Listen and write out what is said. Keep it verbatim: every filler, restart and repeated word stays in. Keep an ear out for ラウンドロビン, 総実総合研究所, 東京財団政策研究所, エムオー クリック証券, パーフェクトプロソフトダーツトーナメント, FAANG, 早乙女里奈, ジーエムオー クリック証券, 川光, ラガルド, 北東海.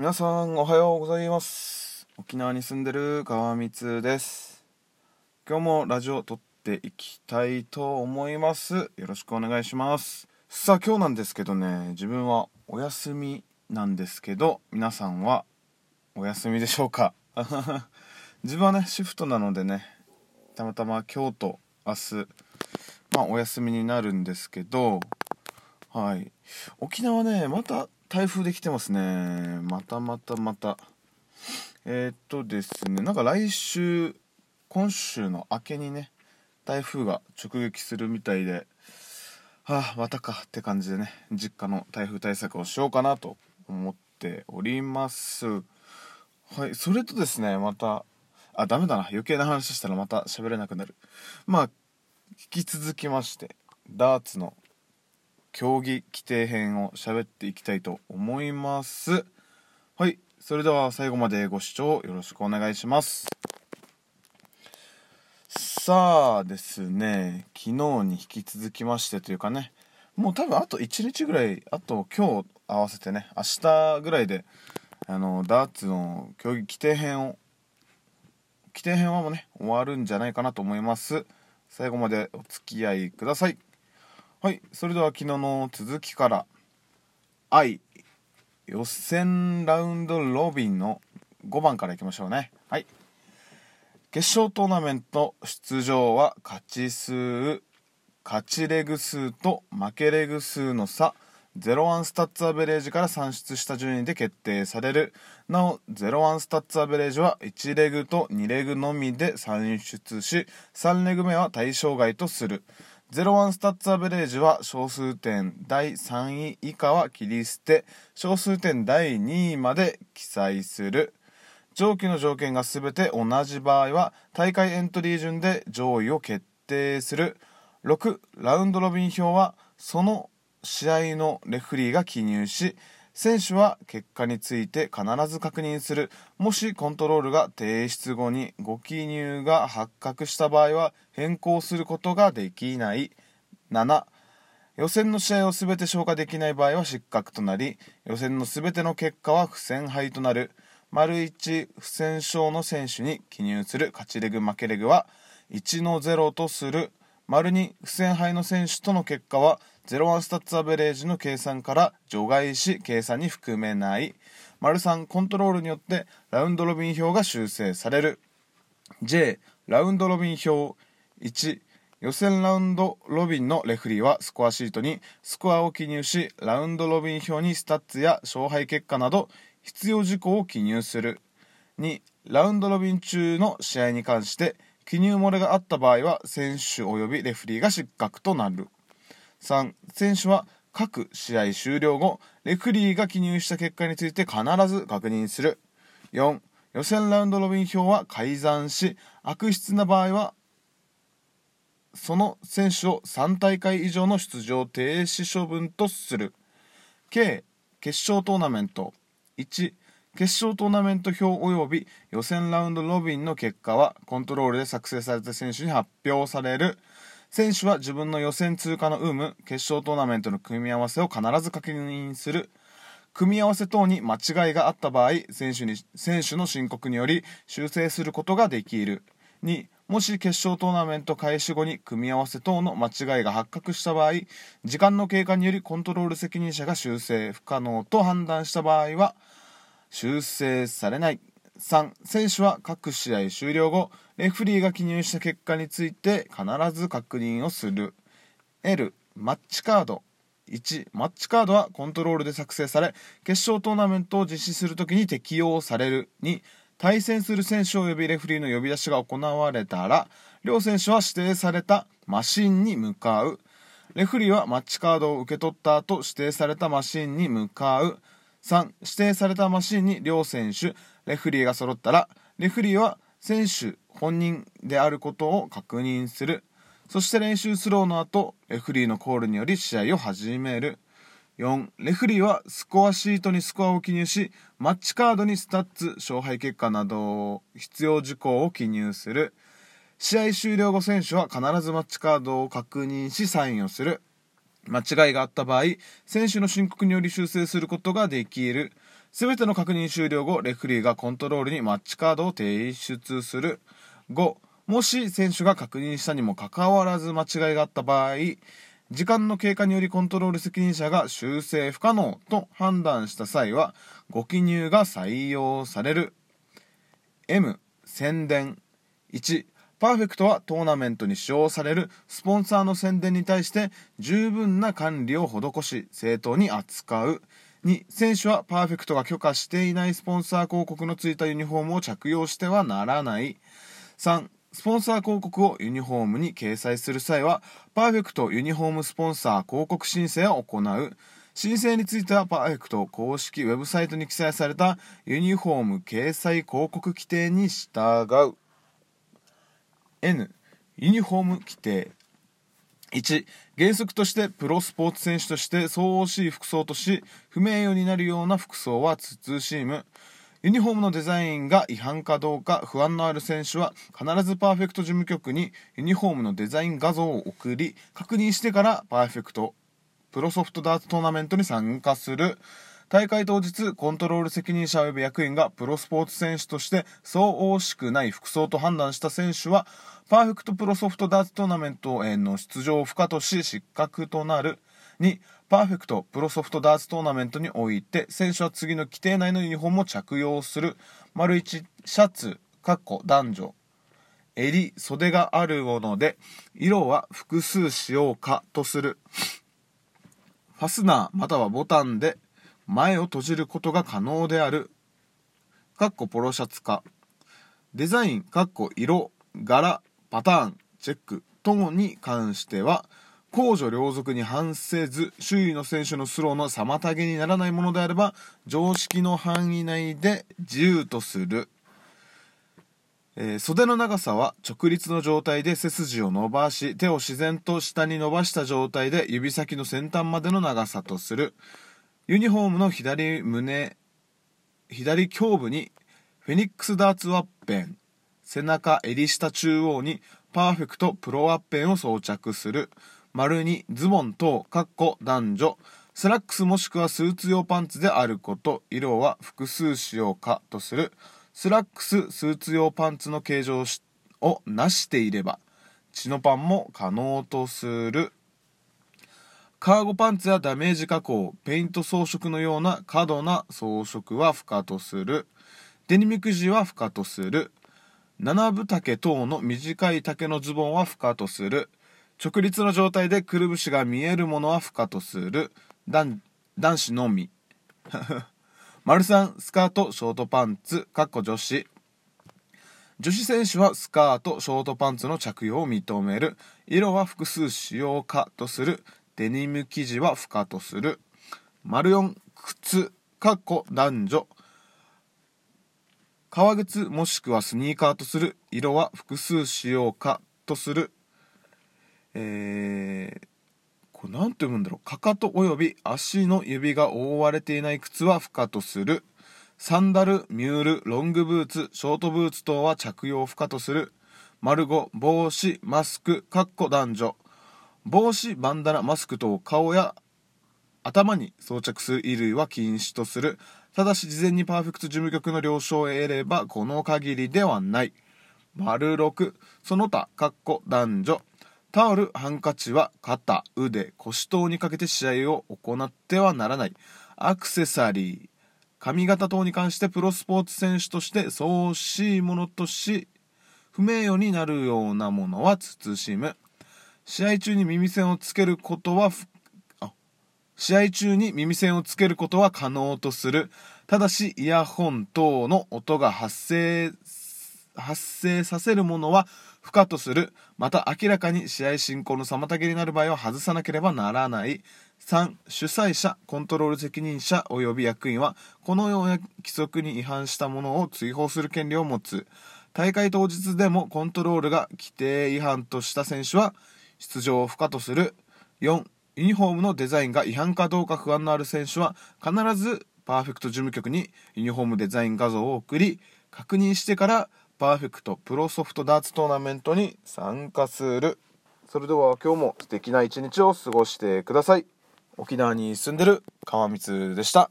皆さんおはようございます。沖縄に住んでる川光です。今日もラジオ撮っていきたいと思います。よろしくお願いします。さあ今日なんですけどね、自分はお休みなんですけど、皆さんはお休みでしょうか？自分はねシフトなのでね、たまたま今日と明日、まあ、お休みになるんですけど、はい、沖縄ねまた台風できてますね。またまたまたえー、っとですねなんか来週今週の明けにね台風が直撃するみたいで、はあまたかって感じでね、実家の台風対策をしようかなと思っております。はい、それとですね、またあダメだな余計な話したらまた喋れなくなる。まあ引き続きましてダーツの競技規定編を喋っていきたいと思います。はい、それでは最後までご視聴よろしくお願いします。さあですね、昨日に引き続きましてというかね、もう多分あといちにちぐらい、あと今日合わせてね明日ぐらいであのダーツの競技規定編を規定編はもうね終わるんじゃないかなと思います。最後までお付き合いください。はい、それでは昨日の続きから、愛予選ラウンドロビンのごばんからいきましょうね。はい、決勝トーナメント出場は勝ち数、勝ちレグ数と負けレグ数の差ゼロワンスタッツアベレージから算出した順位で決定される。なおゼロワンスタッツアベレージはいちレグとにレグのみで算出し、さんレグ目は対象外とする。ゼロワンスタッツアベレージは小数点だいさんい以下は切り捨て、小数点だいにいまで記載する。上記の条件が全て同じ場合は大会エントリー順で上位を決定する。ろくラウンドロビン表はその試合のレフリーが記入し、選手は結果について必ず確認する。もしコントロールが提出後にご記入が発覚した場合は変更することができない。なな予選の試合を全て消化できない場合は失格となり、予選の全ての結果は不戦敗となる。 いち 不戦勝の選手に記入する勝ちレグ負けレグはいちのゼロとする。 に 不戦敗の選手との結果はゼロワンスタッツアベレージの計算から除外し計算に含めない。 さん コントロールによってラウンドロビン表が修正される。 J ラウンドロビン表いち予選ラウンドロビンのレフリーはスコアシートにスコアを記入し、ラウンドロビン表にスタッツや勝敗結果など必要事項を記入する。 に ラウンドロビン中の試合に関して記入漏れがあった場合は選手及びレフリーが失格となる。さん選手は各試合終了後レフリーが記入した結果について必ず確認する。よん予選ラウンドロビン表は改ざんし、悪質な場合はその選手をさん大会以上の出場停止処分とする。計決勝トーナメントいち決勝トーナメント表及び予選ラウンドロビンの結果はコントロールで作成された選手に発表される。選手は自分の予選通過の有無、決勝トーナメントの組み合わせを必ず確認する。組み合わせ等に間違いがあった場合、選手に、選手の申告により修正することができる。にもし決勝トーナメント開始後に組み合わせ等の間違いが発覚した場合、時間の経過によりコントロール責任者が修正不可能と判断した場合は修正されない。さん選手は各試合終了後レフリーが記入した結果について必ず確認をする。 L マッチカードいちマッチカードはコントロールで作成され決勝トーナメントを実施するときに適用される。に対戦する選手及びレフリーの呼び出しが行われたら両選手は指定されたマシンに向かう。レフリーはマッチカードを受け取った後指定されたマシンに向かう。さん指定されたマシンに両選手レフリーが揃ったらレフリーは選手本人であることを確認する。そして練習スローの後レフリーのコールにより試合を始める。よんレフリーはスコアシートにスコアを記入し、マッチカードにスタッツ勝敗結果など必要事項を記入する。試合終了後選手は必ずマッチカードを確認しサインをする。間違いがあった場合選手の申告により修正することができる。すべての確認終了後、レフリーがコントロールにマッチカードを提出する。ご、もし選手が確認したにもかかわらず間違いがあった場合、時間の経過によりコントロール責任者が修正不可能と判断した際は、ご記入が採用される。M、宣伝。いち、パーフェクトはトーナメントに使用されるスポンサーの宣伝に対して十分な管理を施し、正当に扱う。に、選手はパーフェクトが許可していないスポンサー広告のついたユニフォームを着用してはならない。さん、スポンサー広告をユニフォームに掲載する際は、パーフェクトユニフォームスポンサー広告申請を行う。申請については、パーフェクト公式ウェブサイトに記載されたユニフォーム掲載広告規定に従う。N、ユニフォーム規定。いち、原則としてプロスポーツ選手として相応しい服装とし、不名誉になるような服装は慎む。ユニフォームのデザインが違反かどうか不安のある選手は、必ずパーフェクト事務局にユニフォームのデザイン画像を送り、確認してからパーフェクトプロソフトダーツトーナメントに参加する。大会当日、コントロール責任者及び役員がプロスポーツ選手として相応しくない服装と判断した選手は、パーフェクトプロソフトダーツトーナメントへの出場を不可とし、失格となる。に、パーフェクトプロソフトダーツトーナメントにおいて、選手は次の規定内のユニフォームを着用する。丸いち、シャツ、男女、襟、袖があるもので、色は複数使用可とする。ファスナーまたはボタンで、前を閉じることが可能である。ポロシャツ化。デザイン、色、柄、パターン、チェック等に関しては、公序良俗に反せず、周囲の選手のスローの妨げにならないものであれば、常識の範囲内で自由とする。えー、袖の長さは直立の状態で背筋を伸ばし、手を自然と下に伸ばした状態で指先の先端までの長さとする。ユニフォームの左胸、左胸部にフェニックスダーツワッペン、背中襟下中央にパーフェクトプロワッペンを装着する。丸にズボン等、男女、スラックスもしくはスーツ用パンツであること、色は複数使用可とする。スラックス、スーツ用パンツの形状をなしていれば、チノパンも可能とする。カーゴパンツやダメージ加工、ペイント装飾のような過度な装飾は不可とする。デニムくじは不可とする。七分丈等の短い丈のズボンは不可とする。直立の状態でくるぶしが見えるものは不可とする。男子のみ。丸三、スカート、ショートパンツ、女子。女子選手はスカート、ショートパンツの着用を認める。色は複数使用可とする。デニム生地は不可とする。丸よん、靴、男女、革靴もしくはスニーカーとする。色は複数使用可とする。えー、これなんて読むんだろう。かかと及び足の指が覆われていない靴は不可とする。サンダル、ミュール、ロングブーツ、ショートブーツ等は着用不可とする。丸ご、帽子、マスク、男女、帽子、バンダナ、マスク等顔や頭に装着する衣類は禁止とする。ただし事前にパーフェクト事務局の了承を得ればこの限りではない。丸ろく、その他、男女、タオル、ハンカチは肩、腕、腰等にかけて試合を行ってはならない。アクセサリー、髪型等に関してプロスポーツ選手として相応しいものとし、不名誉になるようなものは慎む。試合中に耳栓をつけることはあ試合中に耳栓をつけることは可能とする。ただしイヤホン等の音が発生発生させるものは不可とする。また明らかに試合進行の妨げになる場合は外さなければならない。さん、主催者、コントロール責任者及び役員はこのような規則に違反したものを追放する権利を持つ。大会当日でもコントロールが規定違反とした選手は出場を不可とする。よん、ユニフォームのデザインが違反かどうか不安のある選手は必ずパーフェクト事務局にユニフォームデザイン画像を送り、確認してからパーフェクトプロソフトダーツトーナメントに参加する。それでは今日も素敵な一日を過ごしてください。沖縄に住んでる川光でした。